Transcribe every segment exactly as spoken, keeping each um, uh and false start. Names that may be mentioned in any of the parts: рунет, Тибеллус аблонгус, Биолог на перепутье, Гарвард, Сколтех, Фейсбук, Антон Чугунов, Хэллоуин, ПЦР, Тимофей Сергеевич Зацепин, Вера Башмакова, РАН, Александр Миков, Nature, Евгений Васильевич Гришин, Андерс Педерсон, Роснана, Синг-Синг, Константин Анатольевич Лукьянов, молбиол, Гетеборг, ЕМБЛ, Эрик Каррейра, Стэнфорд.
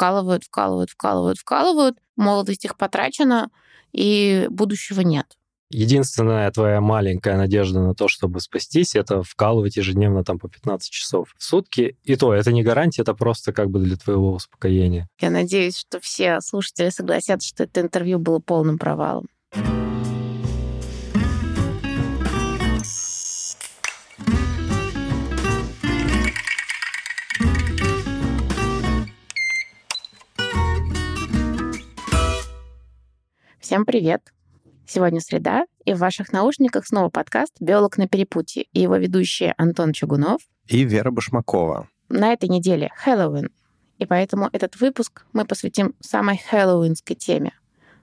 вкалывают, вкалывают, вкалывают, вкалывают. Молодость их потрачена, и будущего нет. Единственная твоя маленькая надежда на то, чтобы спастись, это вкалывать ежедневно там по пятнадцать часов в сутки. И то, это не гарантия, это просто как бы для твоего успокоения. Я надеюсь, что все слушатели согласятся, что это интервью было полным провалом. Всем привет! Сегодня среда, и в ваших наушниках снова подкаст «Биолог на перепутье» и его ведущие Антон Чугунов и Вера Башмакова. На этой неделе Хэллоуин, и поэтому этот выпуск мы посвятим самой хэллоуинской теме,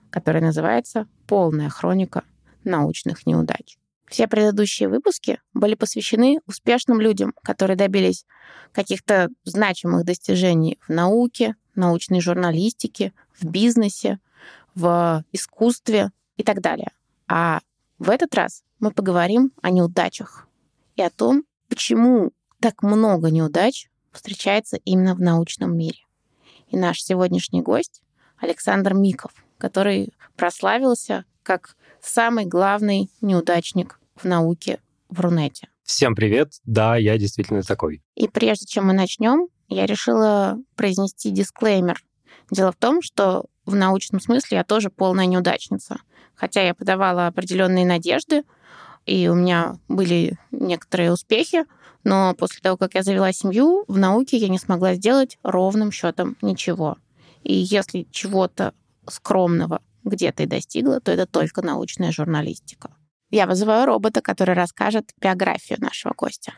которая называется «Полная хроника научных неудач». Все предыдущие выпуски были посвящены успешным людям, которые добились каких-то значимых достижений в науке, научной журналистике, в бизнесе, в искусстве и так далее. А в этот раз мы поговорим о неудачах и о том, почему так много неудач встречается именно в научном мире. И наш сегодняшний гость Александр Миков, который прославился как самый главный неудачник в науке в Рунете. Всем привет! Да, я действительно такой. И прежде чем мы начнем, я решила произнести дисклеймер. Дело в том, что в научном смысле я тоже полная неудачница. Хотя я подавала определенные надежды, и у меня были некоторые успехи, но после того, как я завела семью, в науке я не смогла сделать ровным счетом ничего. И если чего-то скромного где-то и достигла, то это только научная журналистика. Я вызываю робота, который расскажет биографию нашего гостя.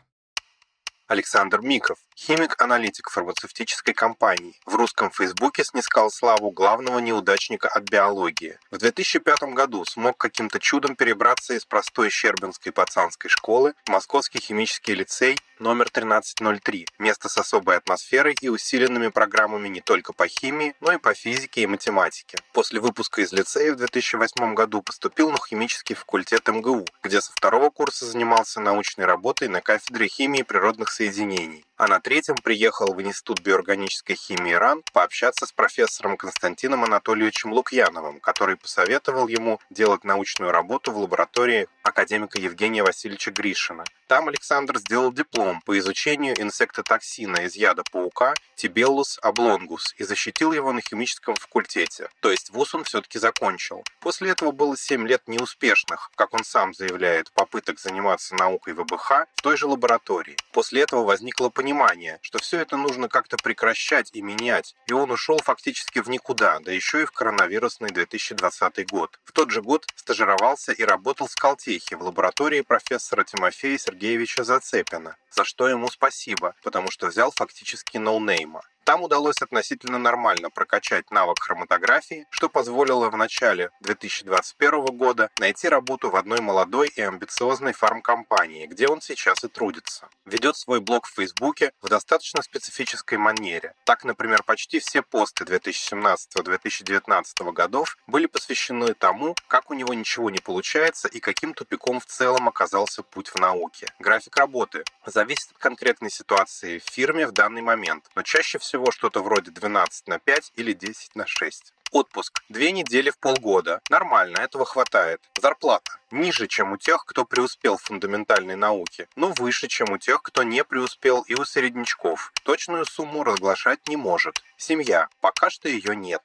Александр Миков, химик-аналитик фармацевтической компании, в русском Фейсбуке снискал славу главного неудачника от биологии. В две тысячи пятом году смог каким-то чудом перебраться из простой щербинской пацанской школы в Московский химический лицей номер тринадцать ноль три, место с особой атмосферой и усиленными программами не только по химии, но и по физике и математике. После выпуска из лицея в две тысячи восьмом году поступил на химический факультет эм гэ у, где со второго курса занимался научной работой на кафедре химии природных соединений. А на третьем приехал в Институт биоорганической химии РАН пообщаться с профессором Константином Анатольевичем Лукьяновым, который посоветовал ему делать научную работу в лаборатории академика Евгения Васильевича Гришина. Там Александр сделал диплом по изучению инсектотоксина из яда паука Тибеллус аблонгус и защитил его на химическом факультете, то есть вуз он все-таки закончил. После этого было семь лет неуспешных, как он сам заявляет, попыток заниматься наукой вэ бэ ха в той же лаборатории. После этого возникло понимание, что все это нужно как-то прекращать и менять, и он ушел фактически в никуда, да еще и в коронавирусный две тысячи двадцатый год. В тот же год стажировался и работал в Сколтехе в лаборатории профессора Тимофея Сергеевича Зацепина, за что ему спасибо, потому что взял фактически ноунейма. Там удалось относительно нормально прокачать навык хроматографии, что позволило в начале две тысячи двадцать первого года найти работу в одной молодой и амбициозной фармкомпании, где он сейчас и трудится. Ведет свой блог в Фейсбуке в достаточно специфической манере. Так, например, почти все посты две тысячи семнадцатого - две тысячи девятнадцатого годов были посвящены тому, как у него ничего не получается и каким тупиком в целом оказался путь в науке. График работы зависит от конкретной ситуации в фирме в данный момент, но чаще всего Всего что-то вроде двенадцать на пять или десять на шесть. Отпуск. Две недели в полгода. Нормально, этого хватает. Зарплата. Ниже, чем у тех, кто преуспел в фундаментальной науке, но выше, чем у тех, кто не преуспел и у середнячков. Точную сумму разглашать не может. Семья. Пока что ее нет.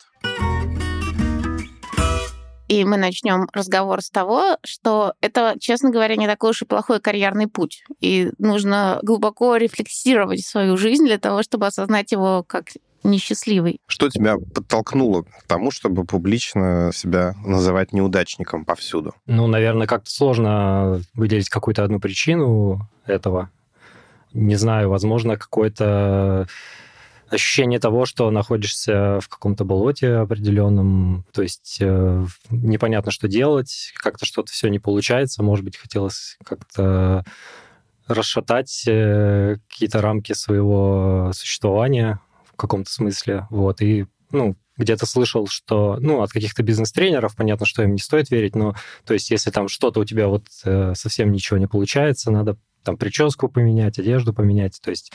И мы начнем разговор с того, что это, честно говоря, не такой уж и плохой карьерный путь. И нужно глубоко рефлексировать свою жизнь для того, чтобы осознать его как несчастливый. Что тебя подтолкнуло к тому, чтобы публично себя называть неудачником повсюду? Ну, наверное, как-то сложно выделить какую-то одну причину этого. Не знаю, возможно, какой-то... ощущение того, что находишься в каком-то болоте определенном, то есть э, непонятно, что делать, как-то что-то все не получается, может быть, хотелось как-то расшатать э, какие-то рамки своего существования в каком-то смысле, вот, и, ну, где-то слышал, что, ну, от каких-то бизнес-тренеров, понятно, что им не стоит верить, но, то есть, если там что-то у тебя вот э, совсем ничего не получается, надо там прическу поменять, одежду поменять, то есть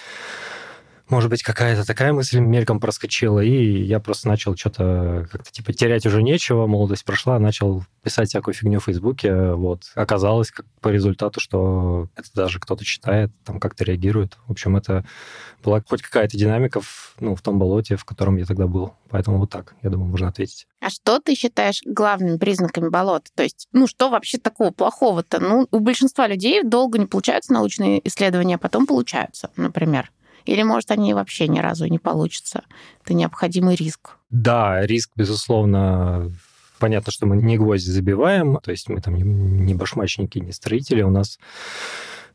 Может быть, какая-то такая мысль мельком проскочила, и я просто начал что-то как-то типа терять уже нечего, молодость прошла, начал писать всякую фигню в Фейсбуке. Вот. Оказалось как по результату, что это даже кто-то читает, там как-то реагирует. В общем, это была хоть какая-то динамика в, ну, в том болоте, в котором я тогда был. Поэтому вот так, я думаю, можно ответить. А что ты считаешь главными признаками болота? То есть, ну, что вообще такого плохого-то? Ну, у большинства людей долго не получаются научные исследования, а потом получаются, например. Или, может, они вообще ни разу не получатся? Это необходимый риск. Да, риск, безусловно. Понятно, что мы не гвозди забиваем, то есть мы там не башмачники, не строители. У нас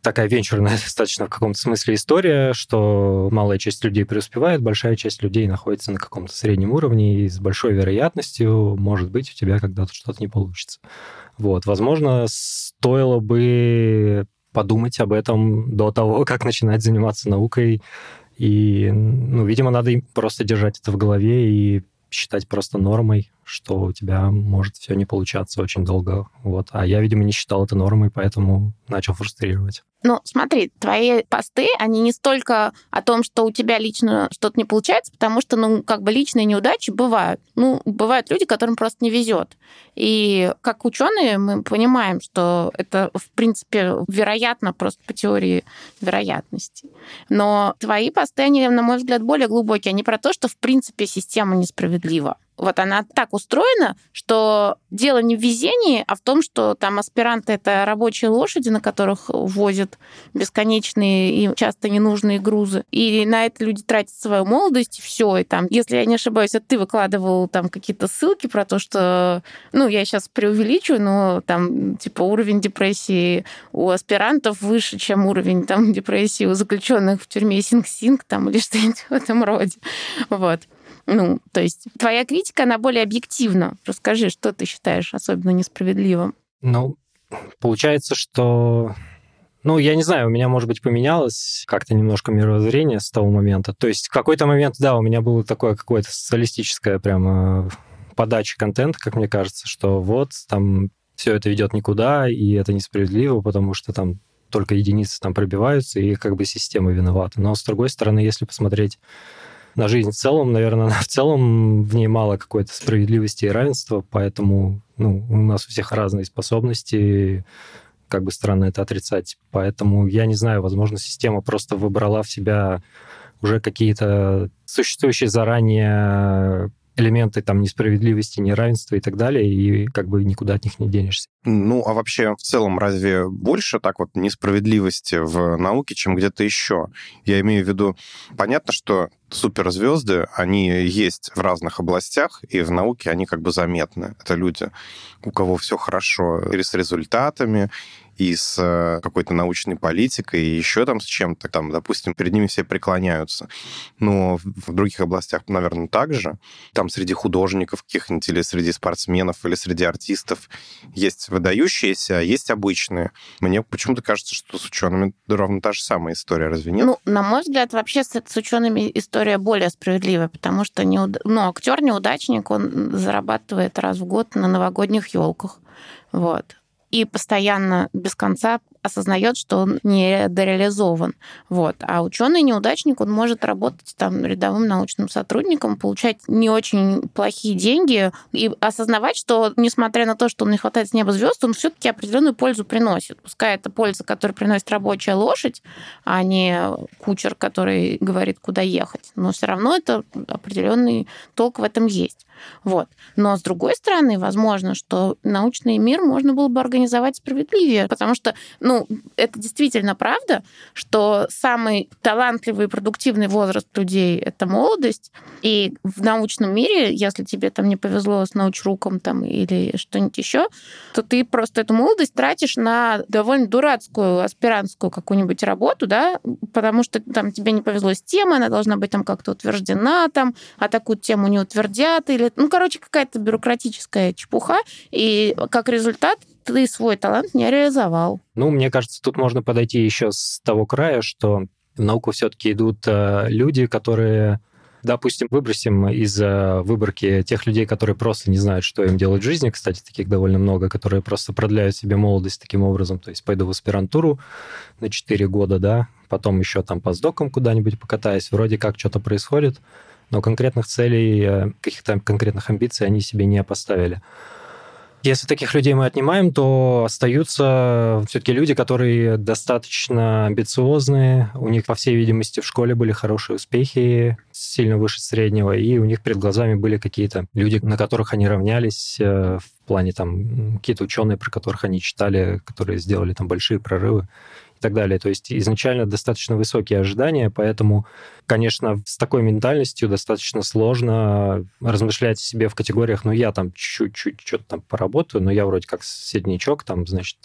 такая венчурная достаточно в каком-то смысле история, что малая часть людей преуспевает, большая часть людей находится на каком-то среднем уровне, и с большой вероятностью, может быть, у тебя когда-то что-то не получится. Вот. Возможно, стоило бы подумать об этом до того, как начинать заниматься наукой. И, ну, видимо, надо просто держать это в голове и считать просто нормой, что у тебя может все не получаться очень долго. Вот. А я, видимо, не считал это нормой, поэтому начал фрустрировать. Ну, смотри, твои посты, они не столько о том, что у тебя лично что-то не получается, потому что, ну, как бы личные неудачи бывают. Ну, бывают люди, которым просто не везет. И как ученые мы понимаем, что это, в принципе, вероятно просто по теории вероятности. Но твои посты, они, на мой взгляд, более глубокие. Они про то, что, в принципе, система несправедлива. Вот она так устроена, что дело не в везении, а в том, что там аспиранты — это рабочие лошади, на которых возят бесконечные и часто ненужные грузы. И на это люди тратят свою молодость, и всё. И там, если я не ошибаюсь, это ты выкладывал там какие-то ссылки про то, что... Ну, я сейчас преувеличу, но там типа уровень депрессии у аспирантов выше, чем уровень там депрессии у заключенных в тюрьме Синг-Синг там или что-нибудь в этом роде. Вот. Ну, то есть твоя критика, она более объективна. Расскажи, что ты считаешь особенно несправедливым? Ну, получается, что... Ну, я не знаю, у меня, может быть, поменялось как-то немножко мировоззрение с того момента. То есть в какой-то момент, да, у меня было такое какое-то социалистическое прямо подача контента, как мне кажется, что вот, там, все это ведет никуда, и это несправедливо, потому что там только единицы там пробиваются, и как бы система виновата. Но, с другой стороны, если посмотреть... На жизнь в целом, наверное, в целом в ней мало какой-то справедливости и равенства, поэтому, ну, у нас у всех разные способности, как бы странно это отрицать. Поэтому, я не знаю, возможно, система просто выбрала в себя уже какие-то существующие заранее элементы там несправедливости, неравенства и так далее, и как бы никуда от них не денешься. Ну, а вообще в целом разве больше так вот несправедливости в науке, чем где-то еще? Я имею в виду, понятно, что суперзвезды, они есть в разных областях, и в науке они как бы заметны. Это люди, у кого все хорошо и с результатами, и с какой-то научной политикой, и еще там с чем-то. Там, допустим, перед ними все преклоняются. Но в других областях, наверное, так же. Там среди художников каких-нибудь, или среди спортсменов, или среди артистов есть выдающиеся, а есть обычные. Мне почему-то кажется, что с учеными ровно та же самая история, разве нет? Ну, на мой взгляд, вообще с, с учеными история более справедливая, потому что неуд... ну, актер-неудачник, он зарабатывает раз в год на новогодних елках. Вот. И постоянно без конца осознает, что он не дореализован. Вот. А ученый-неудачник, он может работать там рядовым научным сотрудником, получать не очень плохие деньги и осознавать, что, несмотря на то, что он не хватает с неба звезд, он все-таки определенную пользу приносит. Пускай это польза, которую приносит рабочая лошадь, а не кучер, который говорит, куда ехать. Но все равно это определенный толк в этом есть. Вот. Но с другой стороны, возможно, что научный мир можно было бы организовать справедливее, потому что, ну, Ну, это действительно правда, что самый талантливый и продуктивный возраст людей — это молодость. И в научном мире, если тебе там не повезло с научруком там, или что-нибудь еще, то ты просто эту молодость тратишь на довольно дурацкую аспирантскую какую-нибудь работу, да, потому что там тебе не повезло с темой, она должна быть там как-то утверждена, там, а такую тему не утвердят. Или... Ну, короче, какая-то бюрократическая чепуха. И как результат ты свой талант не реализовал. Ну, мне кажется, тут можно подойти еще с того края, что в науку все-таки идут люди, которые Допустим, выбросим из выборки тех людей, которые просто не знают, что им делать в жизни. Кстати, таких довольно много, которые просто продляют себе молодость таким образом. То есть пойду в аспирантуру на четыре года, да, потом еще там постдоком куда-нибудь покатаюсь. Вроде как что-то происходит, но конкретных целей, каких-то конкретных амбиций они себе не поставили. Если таких людей мы отнимаем, то остаются все-таки люди, которые достаточно амбициозные, у них, по всей видимости, в школе были хорошие успехи, сильно выше среднего, и у них перед глазами были какие-то люди, на которых они равнялись, в плане там какие-то ученые, про которых они читали, которые сделали там большие прорывы и так далее. То есть изначально достаточно высокие ожидания, поэтому, конечно, с такой ментальностью достаточно сложно размышлять о себе в категориях, ну, я там чуть-чуть что-то там поработаю, но я вроде как середнячок, там, значит,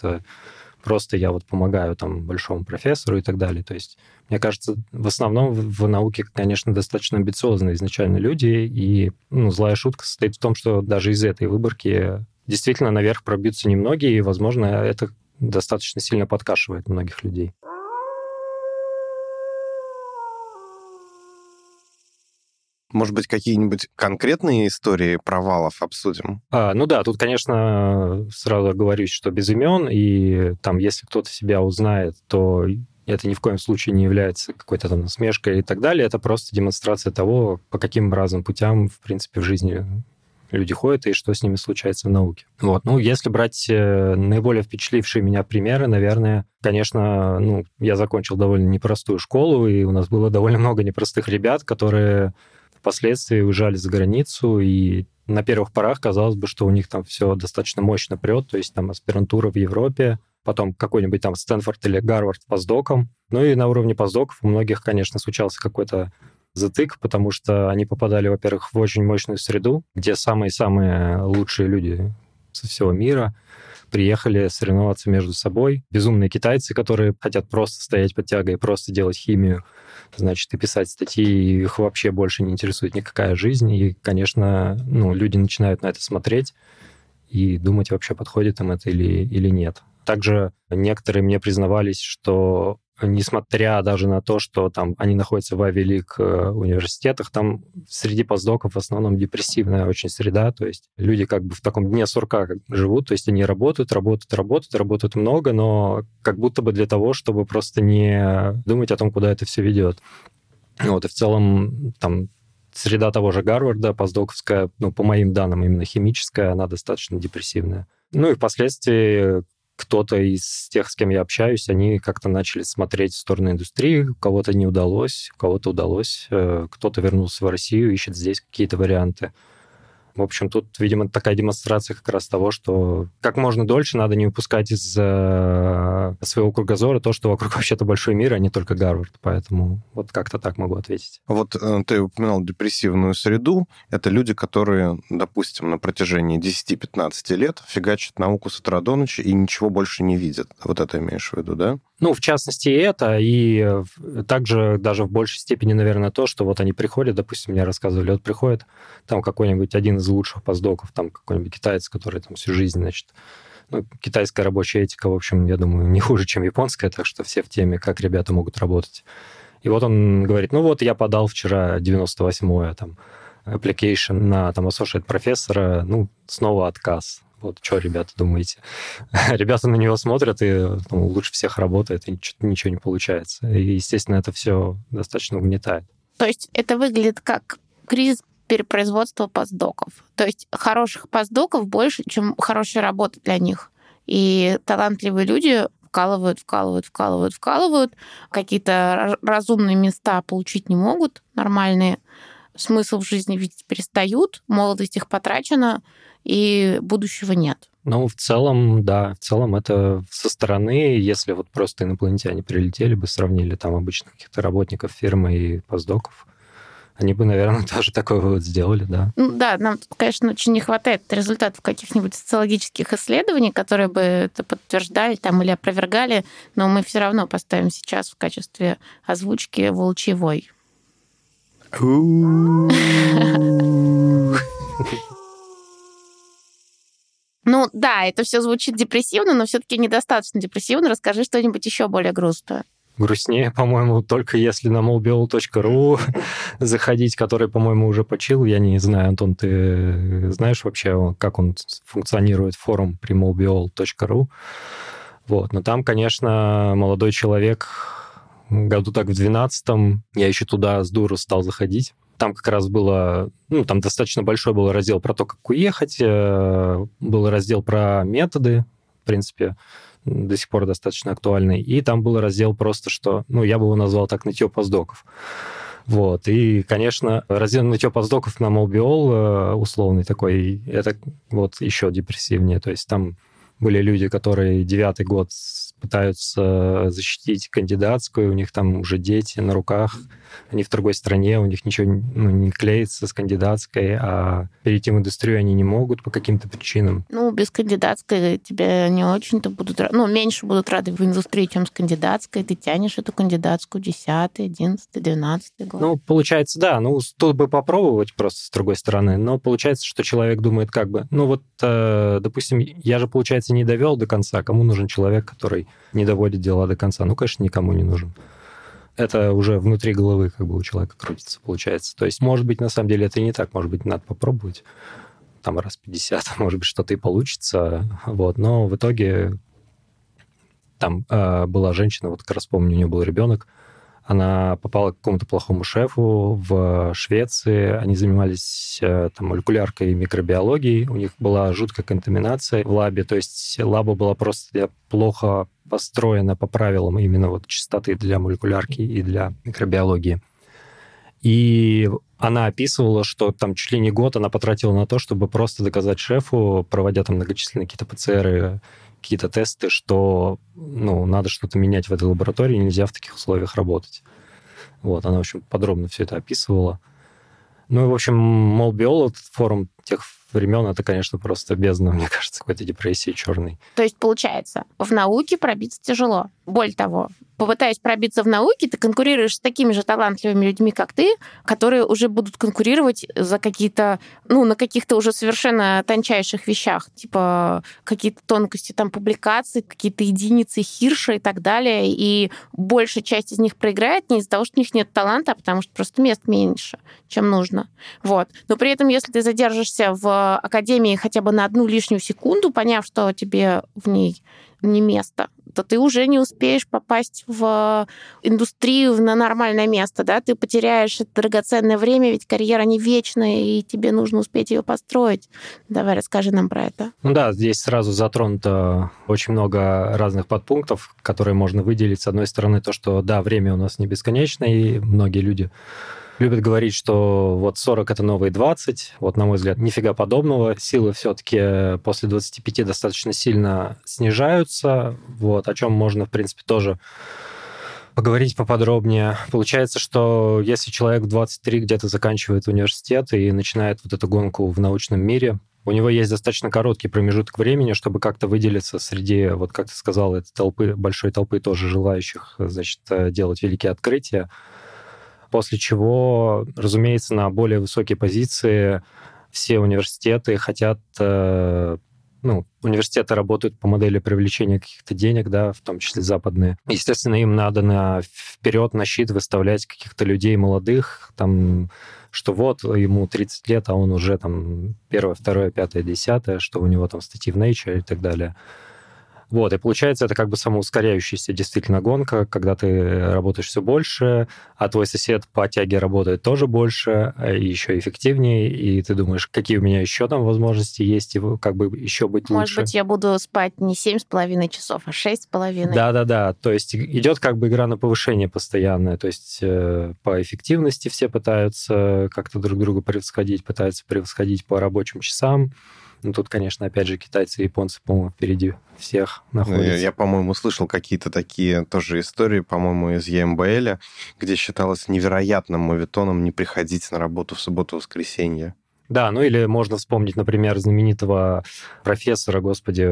просто я вот помогаю там большому профессору и так далее. То есть, мне кажется, в основном в науке, конечно, достаточно амбициозные изначально люди, и ну, злая шутка состоит в том, что даже из этой выборки действительно наверх пробьются немногие, и, возможно, это достаточно сильно подкашивает многих людей. Может быть, какие-нибудь конкретные истории провалов обсудим? А, ну да, тут, конечно, сразу оговорюсь, что без имен, и там, если кто-то себя узнает, то это ни в коем случае не является какой-то там насмешкой и так далее. Это просто демонстрация того, по каким разным путям, в принципе, в жизни люди ходят, и что с ними случается в науке. Вот. Ну, если брать наиболее впечатлившие меня примеры, наверное, конечно, ну, я закончил довольно непростую школу, и у нас было довольно много непростых ребят, которые впоследствии уезжали за границу, и на первых порах казалось бы, что у них там все достаточно мощно прет, то есть там аспирантура в Европе, потом какой-нибудь там Стэнфорд или Гарвард постдоком. Ну и на уровне постдоков у многих, конечно, случался какой-то затык, потому что они попадали, во-первых, в очень мощную среду, где самые-самые лучшие люди со всего мира приехали соревноваться между собой. Безумные китайцы, которые хотят просто стоять под тягой, просто делать химию, значит, и писать статьи, и их вообще больше не интересует никакая жизнь. И, конечно, ну, люди начинают на это смотреть и думать, вообще подходит им это или, или нет. Также некоторые мне признавались, что несмотря даже на то, что там они находятся в авиалик университетах, там среди постдоков в основном депрессивная очень среда, то есть люди как бы в таком дне сурка живут, то есть они работают, работают, работают, работают много, но как будто бы для того, чтобы просто не думать о том, куда это все ведет. Вот, и в целом там среда того же Гарварда, постдоковская, ну, по моим данным, именно химическая, она достаточно депрессивная. Ну и впоследствии кто-то из тех, с кем я общаюсь, они как-то начали смотреть в сторону индустрии, у кого-то не удалось, у кого-то удалось, кто-то вернулся в Россию, ищет здесь какие-то варианты. В общем, тут, видимо, такая демонстрация как раз того, что как можно дольше надо не упускать из своего кругозора то, что вокруг вообще-то большой мир, а не только Гарвард. Поэтому вот как-то так могу ответить. Вот ты упоминал депрессивную среду. Это люди, которые, допустим, на протяжении десяти-пятнадцати лет фигачат науку с утра до ночи и ничего больше не видят. Вот это имеешь в виду, да? Ну, в частности, и это, и также даже в большей степени, наверное, то, что вот они приходят, допустим, мне рассказывали, вот приходит там какой-нибудь один из лучших постдоков, там какой-нибудь китаец, который там всю жизнь, значит, ну, китайская рабочая этика, в общем, я думаю, не хуже, чем японская, так что все в теме, как ребята могут работать. И вот он говорит, ну вот я подал вчера девяносто восьмое там application на там associate профессора, ну, снова отказ. Вот, что, ребята, думаете? Ребята на него смотрят, и ну, лучше всех работает, и ничего не получается. И, естественно, это все достаточно угнетает. То есть это выглядит как кризис перепроизводства постдоков. То есть хороших постдоков больше, чем хорошая работа для них. И талантливые люди вкалывают, вкалывают, вкалывают, вкалывают. Какие-то разумные места получить не могут, нормальные. Смысл в жизни видеть перестают, молодость их потрачена, и будущего нет. Ну, в целом, да, в целом это со стороны, если вот просто инопланетяне прилетели бы, сравнили там обычных каких-то работников фирмы и постдоков, они бы, наверное, тоже такой вывод сделали, да. Ну да, нам тут, конечно, очень не хватает результатов каких-нибудь социологических исследований, которые бы это подтверждали там или опровергали, но мы все равно поставим сейчас в качестве озвучки волчьевой. Ну да, это все звучит депрессивно, но все-таки недостаточно депрессивно. Расскажи что-нибудь еще более грустное. грустнее, по-моему, только если на молбиол точка ру заходить, который, по-моему, уже почил. Я не знаю, Антон, ты знаешь вообще, как он функционирует, форум при молбиол точка ру? Вот. Но там, конечно, молодой человек, году так в двенадцатом, я еще туда с дуру стал заходить. Там как раз было, ну, там достаточно большой был раздел про то, как уехать, был раздел про методы, в принципе, до сих пор достаточно актуальный. И там был раздел просто, что, ну, я бы его назвал так, нытье постдоков. Вот. И, конечно, раздел нытье постдоков на молбиол условный такой, это вот еще депрессивнее. То есть там были люди, которые девятый год пытаются защитить кандидатскую, у них там уже дети на руках, они в другой стране, у них ничего, ну, не клеится с кандидатской, а перейти в индустрию они не могут по каким-то причинам. Ну, без кандидатской тебе не очень-то будут... Ну, меньше будут рады в индустрии, чем с кандидатской. Ты тянешь эту кандидатскую десятый, одиннадцатый, двенадцатый год. Ну, получается, да. Ну, тут бы попробовать просто с другой стороны. Но получается, что человек думает как бы... Ну, вот, допустим, я же, получается, не довел до конца. Кому нужен человек, который не доводит дела до конца? Ну, конечно, никому не нужен. Это уже внутри головы как бы у человека крутится, получается. То есть, может быть, на самом деле это и не так. Может быть, надо попробовать. Там раз пятьдесят, может быть, что-то и получится. Вот. Но в итоге там э, была женщина, вот как раз помню, у нее был ребенок. Она попала к какому-то плохому шефу в Швеции. Они занимались э, там, молекуляркой и микробиологией. У них была жуткая контаминация в лабе. То есть лаба была просто плохо построена по правилам именно вот чистоты для молекулярки и для микробиологии. И она описывала, что там чуть ли не год она потратила на то, чтобы просто доказать шефу, проводя там многочисленные какие-то ПЦРы, какие-то тесты, что, ну, надо что-то менять в этой лаборатории, нельзя в таких условиях работать. Вот, она, в общем, подробно все это описывала. Ну, и, в общем, молбиол, этот форум тех времен, это, конечно, просто бездна, мне кажется, какой-то депрессии черной. То есть, получается, в науке пробиться тяжело. Более того, попытаясь пробиться в науке, ты конкурируешь с такими же талантливыми людьми, как ты, которые уже будут конкурировать за какие-то, ну, на каких-то уже совершенно тончайших вещах, типа какие-то тонкости там публикаций, какие-то единицы Хирша и так далее. И большая часть из них проиграет не из-за того, что у них нет таланта, а потому что просто мест меньше, чем нужно. Вот. Но при этом, если ты задержишься в академии хотя бы на одну лишнюю секунду, поняв, что тебе в ней не место, то ты уже не успеешь попасть в индустрию на нормальное место, да? Ты потеряешь это драгоценное время, ведь карьера не вечная, и тебе нужно успеть ее построить. Давай, расскажи нам про это. Ну да, здесь сразу затронуто очень много разных подпунктов, которые можно выделить. С одной стороны, то, что, да, время у нас не бесконечное, и многие люди любят говорить, что вот сорок — это новые двадцать. Вот, на мой взгляд, нифига подобного. Силы все-таки после двадцати пяти достаточно сильно снижаются, вот, о чем можно, в принципе, тоже поговорить поподробнее. Получается, что если человек в двадцать три где-то заканчивает университет и начинает вот эту гонку в научном мире, у него есть достаточно короткий промежуток времени, чтобы как-то выделиться среди, вот как ты сказал, этой толпы, большой толпы тоже желающих, значит, делать великие открытия. После чего, разумеется, на более высокие позиции все университеты хотят... Ну, университеты работают по модели привлечения каких-то денег, да, в том числе западные. Естественно, им надо на, вперед на щит выставлять каких-то людей молодых, там, что вот, ему тридцать лет, а он уже там первое, второе, пятое, десятое, что у него там статьи в Nature и так далее. Вот, и получается, это как бы самоускоряющаяся действительно гонка, когда ты работаешь все больше, а твой сосед по тяге работает тоже больше, и еще эффективнее, и ты думаешь, какие у меня еще там возможности есть, и как бы еще быть лучше. Может быть, я буду спать не семь с половиной часов, а шесть с половиной. Да-да-да, то есть идет как бы игра на повышение постоянное, то есть э, по эффективности все пытаются как-то друг друга превосходить, пытаются превосходить по рабочим часам. Ну, тут, конечно, опять же, китайцы и японцы, по-моему, впереди всех находятся. Я, я, по-моему, слышал какие-то такие тоже истории, по-моему, из Е М Б Л, где считалось невероятным моветоном не приходить на работу в субботу-воскресенье. Да, ну или можно вспомнить, например, знаменитого профессора, господи,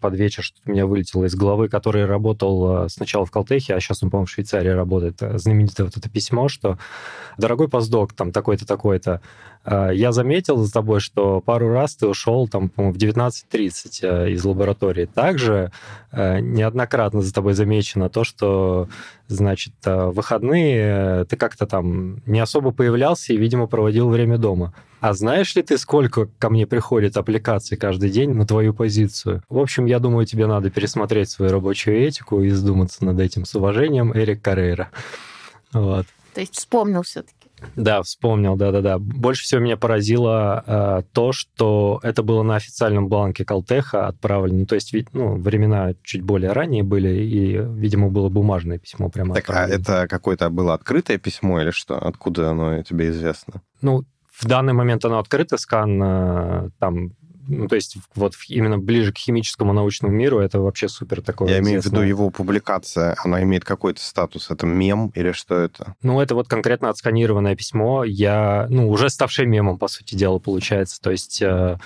под вечер что-то у меня вылетело из головы, который работал сначала в Сколтехе, а сейчас он, по-моему, в Швейцарии работает. Знаменитое вот это письмо, что «Дорогой постдок, там такой-то, такой-то, Я заметил за тобой, что пару раз ты ушел там, по-моему, в девятнадцать тридцать из лаборатории. Также неоднократно за тобой замечено то, что, значит, в выходные ты как-то там не особо появлялся и, видимо, проводил время дома. А знаешь ли ты, сколько ко мне приходит аппликаций каждый день на твою позицию? В общем, я думаю, тебе надо пересмотреть свою рабочую этику и задуматься над этим. С уважением, Эрик Каррейра. Вот. То есть вспомнил все-таки. Да, вспомнил, да-да-да. Больше всего меня поразило э, то, что это было на официальном бланке Сколтеха отправлено. То есть, ну, времена чуть более ранние были, и, видимо, было бумажное письмо прямо так, отправлено. Так, а это какое-то было открытое письмо или что? Откуда оно тебе известно? Ну, в данный момент оно открыто, скан э, там... Ну, то есть вот именно ближе к химическому научному миру это вообще супер такое. Я имею в виду его публикация, она имеет какой-то статус, это мем или что это? Ну, это вот конкретно отсканированное письмо, я, ну, уже ставшее мемом, по сути дела, получается, то есть... Э...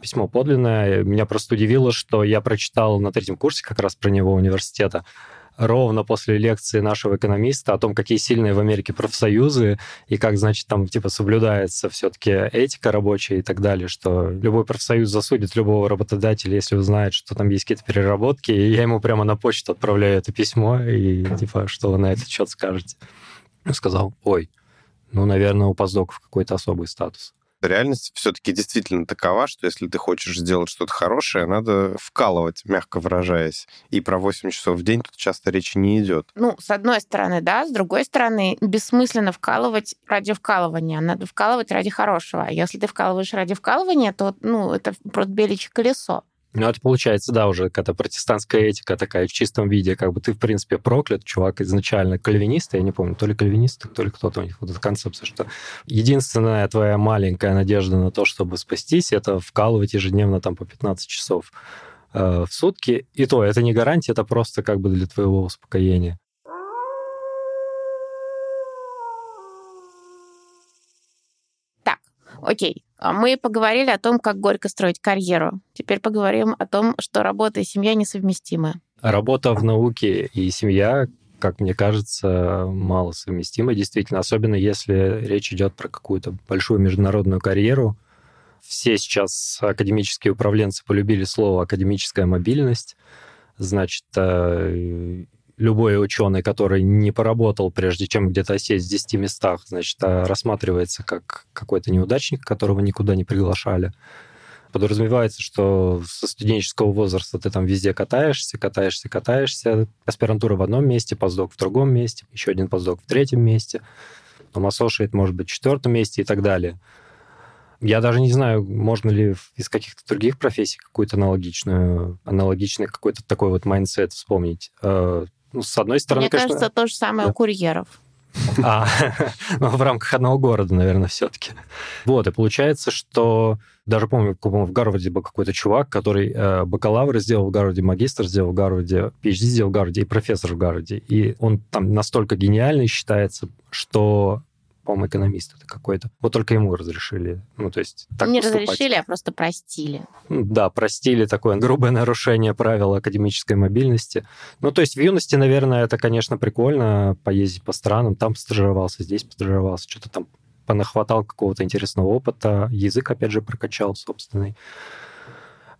Письмо подлинное. Меня просто удивило, что я прочитал на третьем курсе как раз про него университета, ровно после лекции нашего экономиста о том, какие сильные в Америке профсоюзы и как, значит, там типа соблюдается все-таки этика рабочая и так далее, что любой профсоюз засудит любого работодателя, если узнает, что там есть какие-то переработки, и я ему прямо на почту отправляю это письмо и типа, что вы на этот счет скажете. Сказал, ой, ну, наверное, у постдоков какой-то особый статус. Реальность все-таки действительно такова, что если ты хочешь сделать что-то хорошее, надо вкалывать, мягко выражаясь. И про восемь часов в день тут часто речи не идет. Ну, с одной стороны, да, с другой стороны, бессмысленно вкалывать ради вкалывания. Надо вкалывать ради хорошего. А если ты вкалываешь ради вкалывания, то, ну, это просто беличье колесо. Ну, это получается, да, уже какая-то протестантская этика такая в чистом виде, как бы ты, в принципе, проклят, чувак изначально кальвинист, я не помню, то ли кальвинист, то ли кто-то у них, вот эта концепция, что единственная твоя маленькая надежда на то, чтобы спастись, это вкалывать ежедневно там по пятнадцать часов э, в сутки, и то, это не гарантия, это просто как бы для твоего успокоения. Так, окей. Мы поговорили о том, как горько строить карьеру. Теперь поговорим о том, что работа и семья несовместимы. Работа в науке и семья, как мне кажется, мало совместимы, действительно, особенно если речь идет про какую-то большую международную карьеру. Все сейчас академические управленцы полюбили слово «академическая мобильность». Значит, любой ученый, который не поработал, прежде чем где-то осесть в десяти местах, значит, рассматривается как какой-то неудачник, которого никуда не приглашали. Подразумевается, что со студенческого возраста ты там везде катаешься, катаешься, катаешься. Аспирантура в одном месте, постдок в другом месте, еще один постдок в третьем месте, там ассошиэйт, может быть, в четвертом месте и так далее. Я даже не знаю, можно ли из каких-то других профессий какую-то аналогичную, аналогичный какой-то такой вот майндсет вспомнить. Ну, с одной стороны, мне конечно... кажется, то же самое да. у курьеров. А, ну, в рамках одного города, наверное, все-таки. Вот, и получается, что... Даже помню, в Гарварде был какой-то чувак, который э, бакалавр сделал в Гарварде, магистр сделал в Гарварде, пи эйч ди сделал в Гарварде и профессор в Гарварде. И он там настолько гениальный считается, что... по-моему, экономист это какой-то. Вот только ему разрешили. Ну, то есть так не поступать. Разрешили, а просто простили. Да, простили такое грубое нарушение правил академической мобильности. Ну, то есть в юности, наверное, это, конечно, прикольно поездить по странам. Там стажировался, здесь стажировался, что-то там понахватал какого-то интересного опыта. Язык, опять же, прокачал собственный.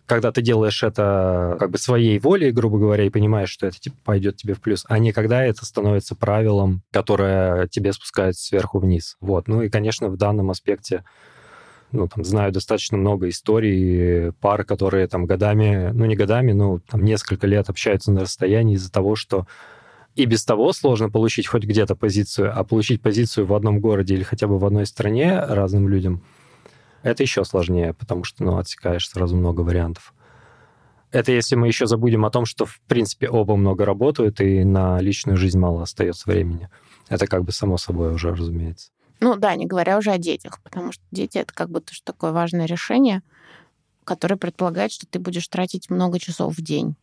Когда ты делаешь это как бы своей волей, грубо говоря, и понимаешь, что это типа пойдет тебе в плюс, а не когда это становится правилом, которое тебе спускают сверху вниз. Вот. Ну и, конечно, в данном аспекте ну, там, знаю достаточно много историй пар, которые там годами, ну не годами, но там несколько лет общаются на расстоянии из-за того, что и без того сложно получить хоть где-то позицию, а получить позицию в одном городе или хотя бы в одной стране разным людям это еще сложнее, потому что, ну, отсекаешь сразу много вариантов. Это если мы еще забудем о том, что, в принципе, оба много работают, и на личную жизнь мало остается времени. Это как бы само собой уже, разумеется. Ну да, не говоря уже о детях, потому что дети — это как бы тоже такое важное решение, которое предполагает, что ты будешь тратить много часов в день.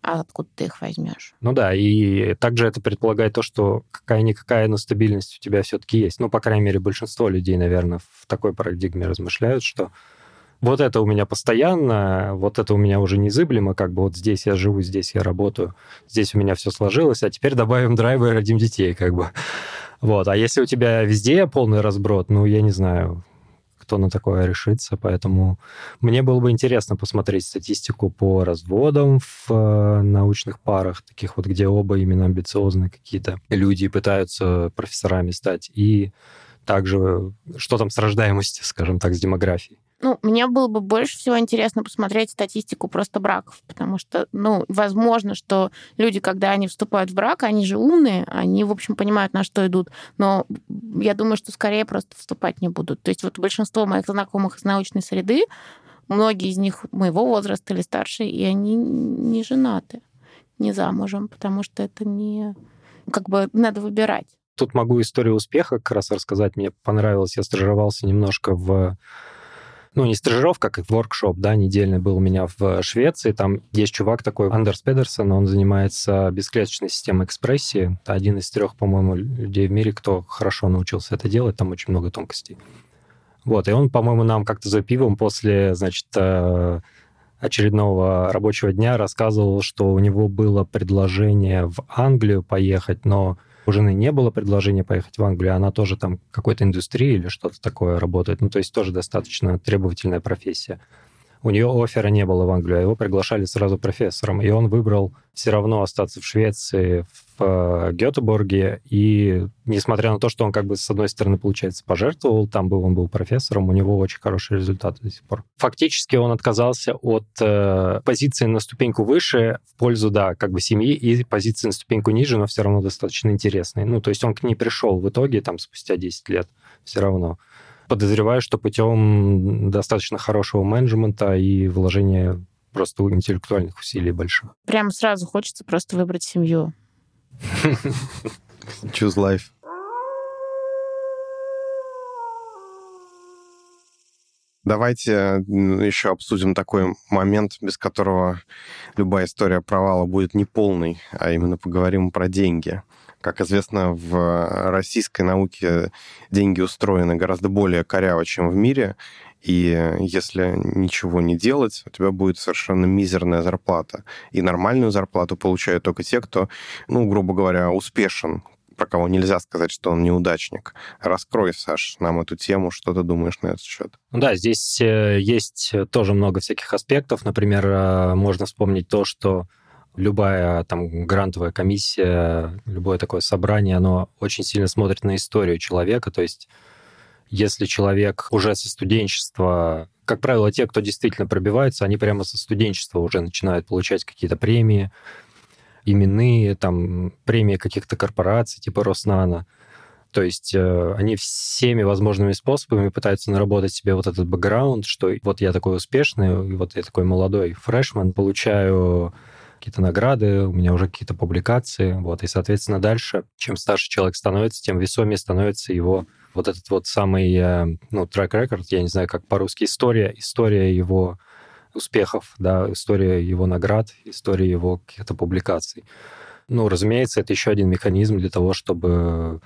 А откуда ты их возьмешь? Ну да, и также это предполагает то, что какая-никакая, но стабильность у тебя все-таки есть. Ну, по крайней мере, большинство людей, наверное, в такой парадигме размышляют, что вот это у меня постоянно, вот это у меня уже незыблемо, как бы вот здесь я живу, здесь я работаю, здесь у меня все сложилось, а теперь добавим драйва и родим детей, как бы. Вот. А если у тебя везде полный разброд, ну, я не знаю, кто на такое решится, поэтому мне было бы интересно посмотреть статистику по разводам в научных парах, таких вот, где оба именно амбициозные какие-то люди пытаются профессорами стать, и также что там с рождаемостью, скажем так, с демографией. Ну, мне было бы больше всего интересно посмотреть статистику просто браков, потому что, ну, возможно, что люди, когда они вступают в брак, они же умные, они, в общем, понимают, на что идут, но я думаю, что скорее просто вступать не будут. То есть вот большинство моих знакомых из научной среды, многие из них моего возраста или старше, и они не женаты, не замужем, потому что это не... Как бы надо выбирать. Тут могу историю успеха как раз рассказать. Мне понравилось, я стажировался немножко в... Ну, не стажировка, как воркшоп, да, недельный был у меня в Швеции. Там есть чувак такой, Андерс Педерсон, он занимается бесклеточной системой экспрессии. Это один из трех, по-моему, людей в мире, кто хорошо научился это делать. Там очень много тонкостей. Вот, и он, по-моему, нам как-то за пивом после, значит, очередного рабочего дня рассказывал, что у него было предложение в Англию поехать, но у жены не было предложения поехать в Англию, она тоже там какой-то индустрии или что-то такое работает, ну, то есть тоже достаточно требовательная профессия. У нее оффера не было в Англию, а его приглашали сразу профессором, и он выбрал все равно остаться в Швеции, в Гетеборге, и несмотря на то, что он как бы, с одной стороны, получается, пожертвовал, там был, он был профессором, у него очень хорошие результаты до сих пор. Фактически он отказался от э, позиции на ступеньку выше в пользу, да, как бы семьи, и позиции на ступеньку ниже, но все равно достаточно интересной. Ну, то есть он к ней пришел в итоге, там, спустя десять лет все равно. Подозреваю, что путем достаточно хорошего менеджмента и вложения просто интеллектуальных усилий больших. Прямо сразу хочется просто выбрать семью. Choose life. Давайте еще обсудим такой момент, без которого любая история провала будет неполной, а именно поговорим про деньги. Как известно, в российской науке деньги устроены гораздо более коряво, чем в мире, и если ничего не делать, у тебя будет совершенно мизерная зарплата. И нормальную зарплату получают только те, кто, ну, грубо говоря, успешен, про кого нельзя сказать, что он неудачник. Раскрой, Саш, нам эту тему, что ты думаешь на этот счет? Ну да, здесь есть тоже много всяких аспектов. Например, можно вспомнить то, что любая там грантовая комиссия, любое такое собрание, оно очень сильно смотрит на историю человека. То есть если человек уже со студенчества... Как правило, те, кто действительно пробивается, они прямо со студенчества уже начинают получать какие-то премии, именные, там, премии каких-то корпораций, типа Роснана. То есть э, они всеми возможными способами пытаются наработать себе вот этот бэкграунд, что вот я такой успешный, вот я такой молодой фрешмен, получаю какие-то награды, у меня уже какие-то публикации, вот, и, соответственно, дальше, чем старше человек становится, тем весомее становится его вот этот вот самый, ну, трек-рекорд, я не знаю, как по-русски, история, история его успехов, да, история его наград, история его каких-то публикаций. Ну, разумеется, это еще один механизм для того, чтобы...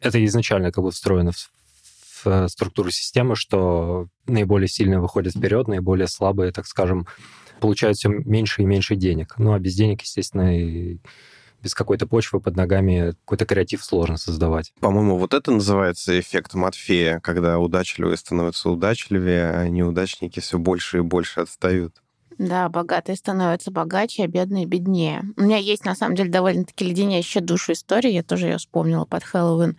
Это изначально как бы встроено в, в структуру системы, что наиболее сильные выходят вперед, наиболее слабые, так скажем, получают все меньше и меньше денег. Ну, а без денег, естественно, и без какой-то почвы под ногами какой-то креатив сложно создавать. По-моему, вот это называется эффект Матфея, когда удачливые становятся удачливее, а неудачники все больше и больше отстают. Да, богатые становятся богаче, а бедные беднее. У меня есть, на самом деле, довольно-таки леденящая душу история. Я тоже ее вспомнила под Хэллоуин.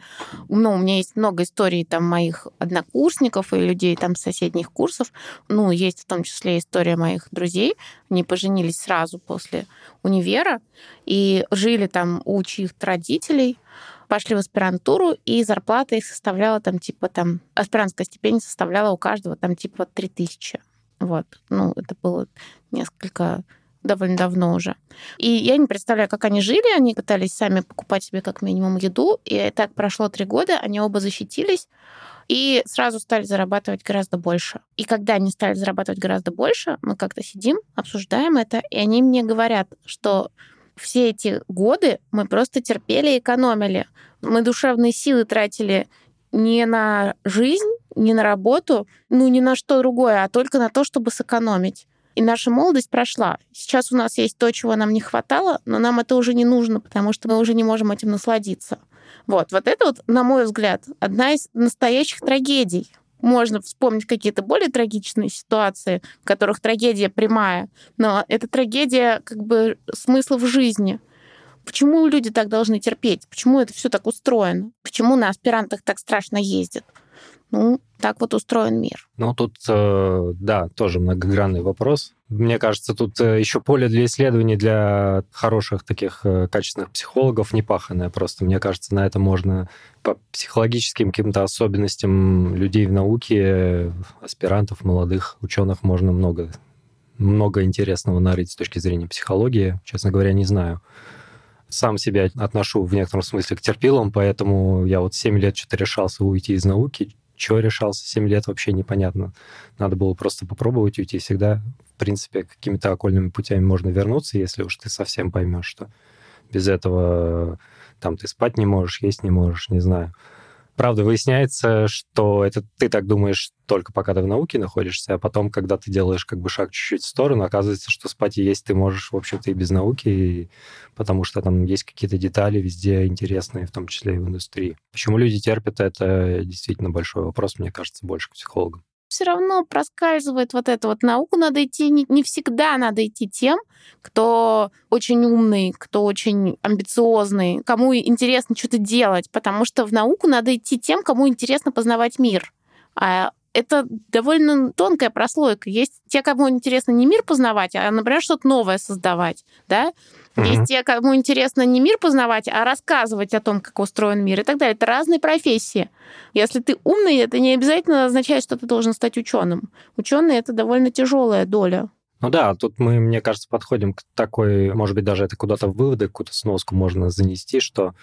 Ну, у меня есть много историй там моих однокурсников и людей там с соседних курсов. Ну, есть в том числе история моих друзей. Они поженились сразу после универа и жили там у чьих-то родителей, пошли в аспирантуру, и зарплата их составляла там типа там... Аспирантская стипендия составляла у каждого там типа три тысячи. Вот, ну, это было несколько, довольно давно уже. И я не представляю, как они жили, они пытались сами покупать себе как минимум еду, и так прошло три года, они оба защитились, и сразу стали зарабатывать гораздо больше. И когда они стали зарабатывать гораздо больше, мы как-то сидим, обсуждаем это, и они мне говорят, что все эти годы мы просто терпели и экономили. Мы душевные силы тратили не на жизнь, не на работу, ну, ни на что другое, а только на то, чтобы сэкономить. И наша молодость прошла. Сейчас у нас есть то, чего нам не хватало, но нам это уже не нужно, потому что мы уже не можем этим насладиться. Вот, вот это вот, на мой взгляд, одна из настоящих трагедий Можно вспомнить какие-то более трагичные ситуации, в которых трагедия прямая, но это трагедия как бы смысла в жизни. Почему люди так должны терпеть? Почему это все так устроено? Почему на аспирантах так страшно ездят? Ну, так вот устроен мир. Ну, тут, да, тоже многогранный вопрос. Мне кажется, тут еще поле для исследований для хороших таких качественных психологов не паханое просто. Мне кажется, на это можно по психологическим каким-то особенностям людей в науке, аспирантов, молодых ученых можно много, много интересного нарыть с точки зрения психологии. Честно говоря, не знаю. Сам себя отношу в некотором смысле к терпилам, поэтому я вот семь лет что-то решался уйти из науки. Чего решался семь лет, вообще непонятно. Надо было просто попробовать уйти. Всегда, в принципе, какими-то окольными путями можно вернуться, если уж ты совсем поймешь, что без этого там ты спать не можешь, есть не можешь, не знаю. Правда, выясняется, что это ты так думаешь только пока ты в науке находишься, а потом, когда ты делаешь как бы шаг чуть-чуть в сторону, оказывается, что спать и есть ты можешь, в общем-то, и без науки, и... потому что там есть какие-то детали везде интересные, в том числе и в индустрии. Почему люди терпят, это действительно большой вопрос, мне кажется, больше к психологам. Все равно проскальзывает вот это вот. Науку надо идти, не, не всегда надо идти тем, кто очень умный, кто очень амбициозный, кому интересно что-то делать, потому что в науку надо идти тем, кому интересно познавать мир. А это довольно тонкая прослойка. Есть те, кому интересно не мир познавать, а, например, что-то новое создавать, да? Mm-hmm. Есть те, кому интересно не мир познавать, а рассказывать о том, как устроен мир и так далее. Это разные профессии. Если ты умный, это не обязательно означает, что ты должен стать ученым. Ученый — это довольно тяжелая доля. Ну да, тут мы, мне кажется, подходим к такой, может быть, даже это куда-то в выводы, какую-то сноску можно занести, что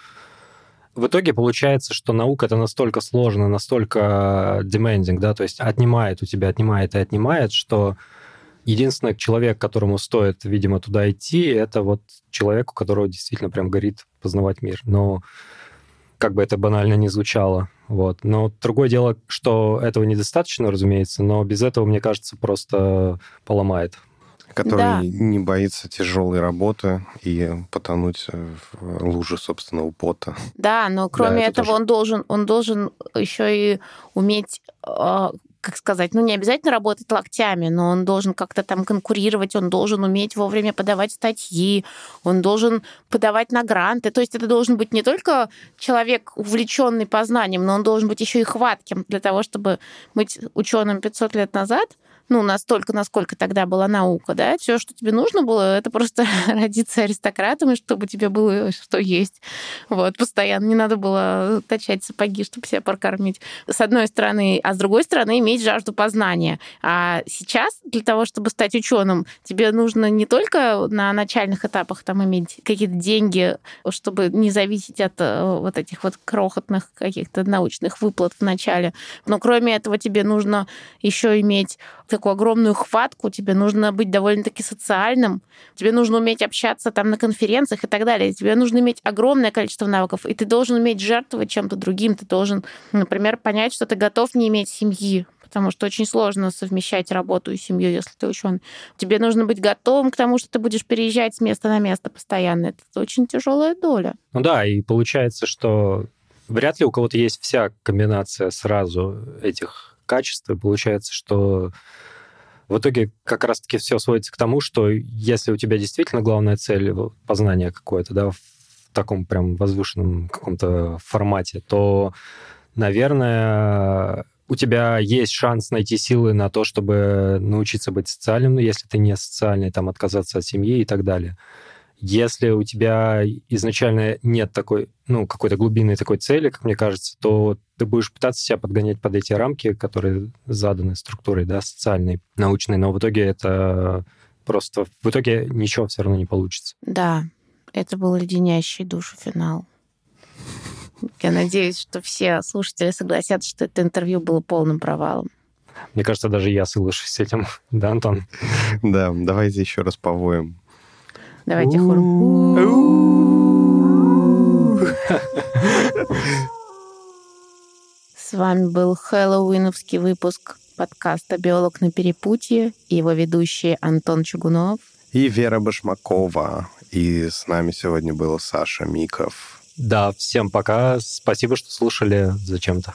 в итоге получается, что наука это настолько сложно, настолько demanding, да, то есть отнимает у тебя, отнимает и отнимает, что единственный человек, которому стоит, видимо, туда идти, это вот человек, у которого действительно прям горит познавать мир. Но как бы это банально не звучало. Вот. Но другое дело, что этого недостаточно, разумеется, но без этого, мне кажется, просто поломает. Который да. не боится тяжелой работы и потонуть в лужу собственного пота. Да, но кроме да, это этого тоже... он должен, он должен еще и уметь, э, как сказать, ну не обязательно работать локтями, но он должен как-то там конкурировать, он должен уметь вовремя подавать статьи, он должен подавать на гранты. То есть это должен быть не только человек, увлеченный познанием, но он должен быть еще и хватким для того, чтобы быть ученым пятьсот лет назад. Ну, настолько, насколько тогда была наука, да, все, что тебе нужно было, это просто родиться аристократом, и чтобы тебе было что есть. Вот, постоянно не надо было точать сапоги, чтобы себя прокормить. С одной стороны, а с другой стороны, иметь жажду познания. А сейчас для того, чтобы стать ученым, тебе нужно не только на начальных этапах там иметь какие-то деньги, чтобы не зависеть от вот этих вот крохотных каких-то научных выплат в начале, но кроме этого тебе нужно еще иметь такую огромную хватку, тебе нужно быть довольно-таки социальным, тебе нужно уметь общаться там на конференциях и так далее, тебе нужно иметь огромное количество навыков, и ты должен уметь жертвовать чем-то другим, ты должен, например, понять, что ты готов не иметь семьи, потому что очень сложно совмещать работу и семью, если ты ученый. Тебе нужно быть готовым к тому, что ты будешь переезжать с места на место постоянно. Это очень тяжелая доля. Ну да, и получается, что вряд ли у кого-то есть вся комбинация сразу этих качества. Получается, что в итоге как раз-таки все сводится к тому, что если у тебя действительно главная цель познания какое-то, да, в таком прям возвышенном каком-то формате, то, наверное, у тебя есть шанс найти силы на то, чтобы научиться быть социальным, если ты не социальный, там, отказаться от семьи и так далее. Если у тебя изначально нет такой, ну, какой-то глубинной такой цели, как мне кажется, то ты будешь пытаться себя подгонять под эти рамки, которые заданы структурой, да, социальной, научной, но в итоге это просто... В итоге ничего все равно не получится. Да, это был леденящий душу финал. Я надеюсь, что все слушатели согласятся, что это интервью было полным провалом. Мне кажется, даже я соглашусь с этим. Да, Антон? Да, давайте еще раз повоем. Давайте хором. С вами был хэллоуиновский выпуск подкаста «Биолог на перепутье» и его ведущие Антон Чугунов и Вера Башмакова. И с нами сегодня был Саша Миков. Да, всем пока. Спасибо, что слушали зачем-то.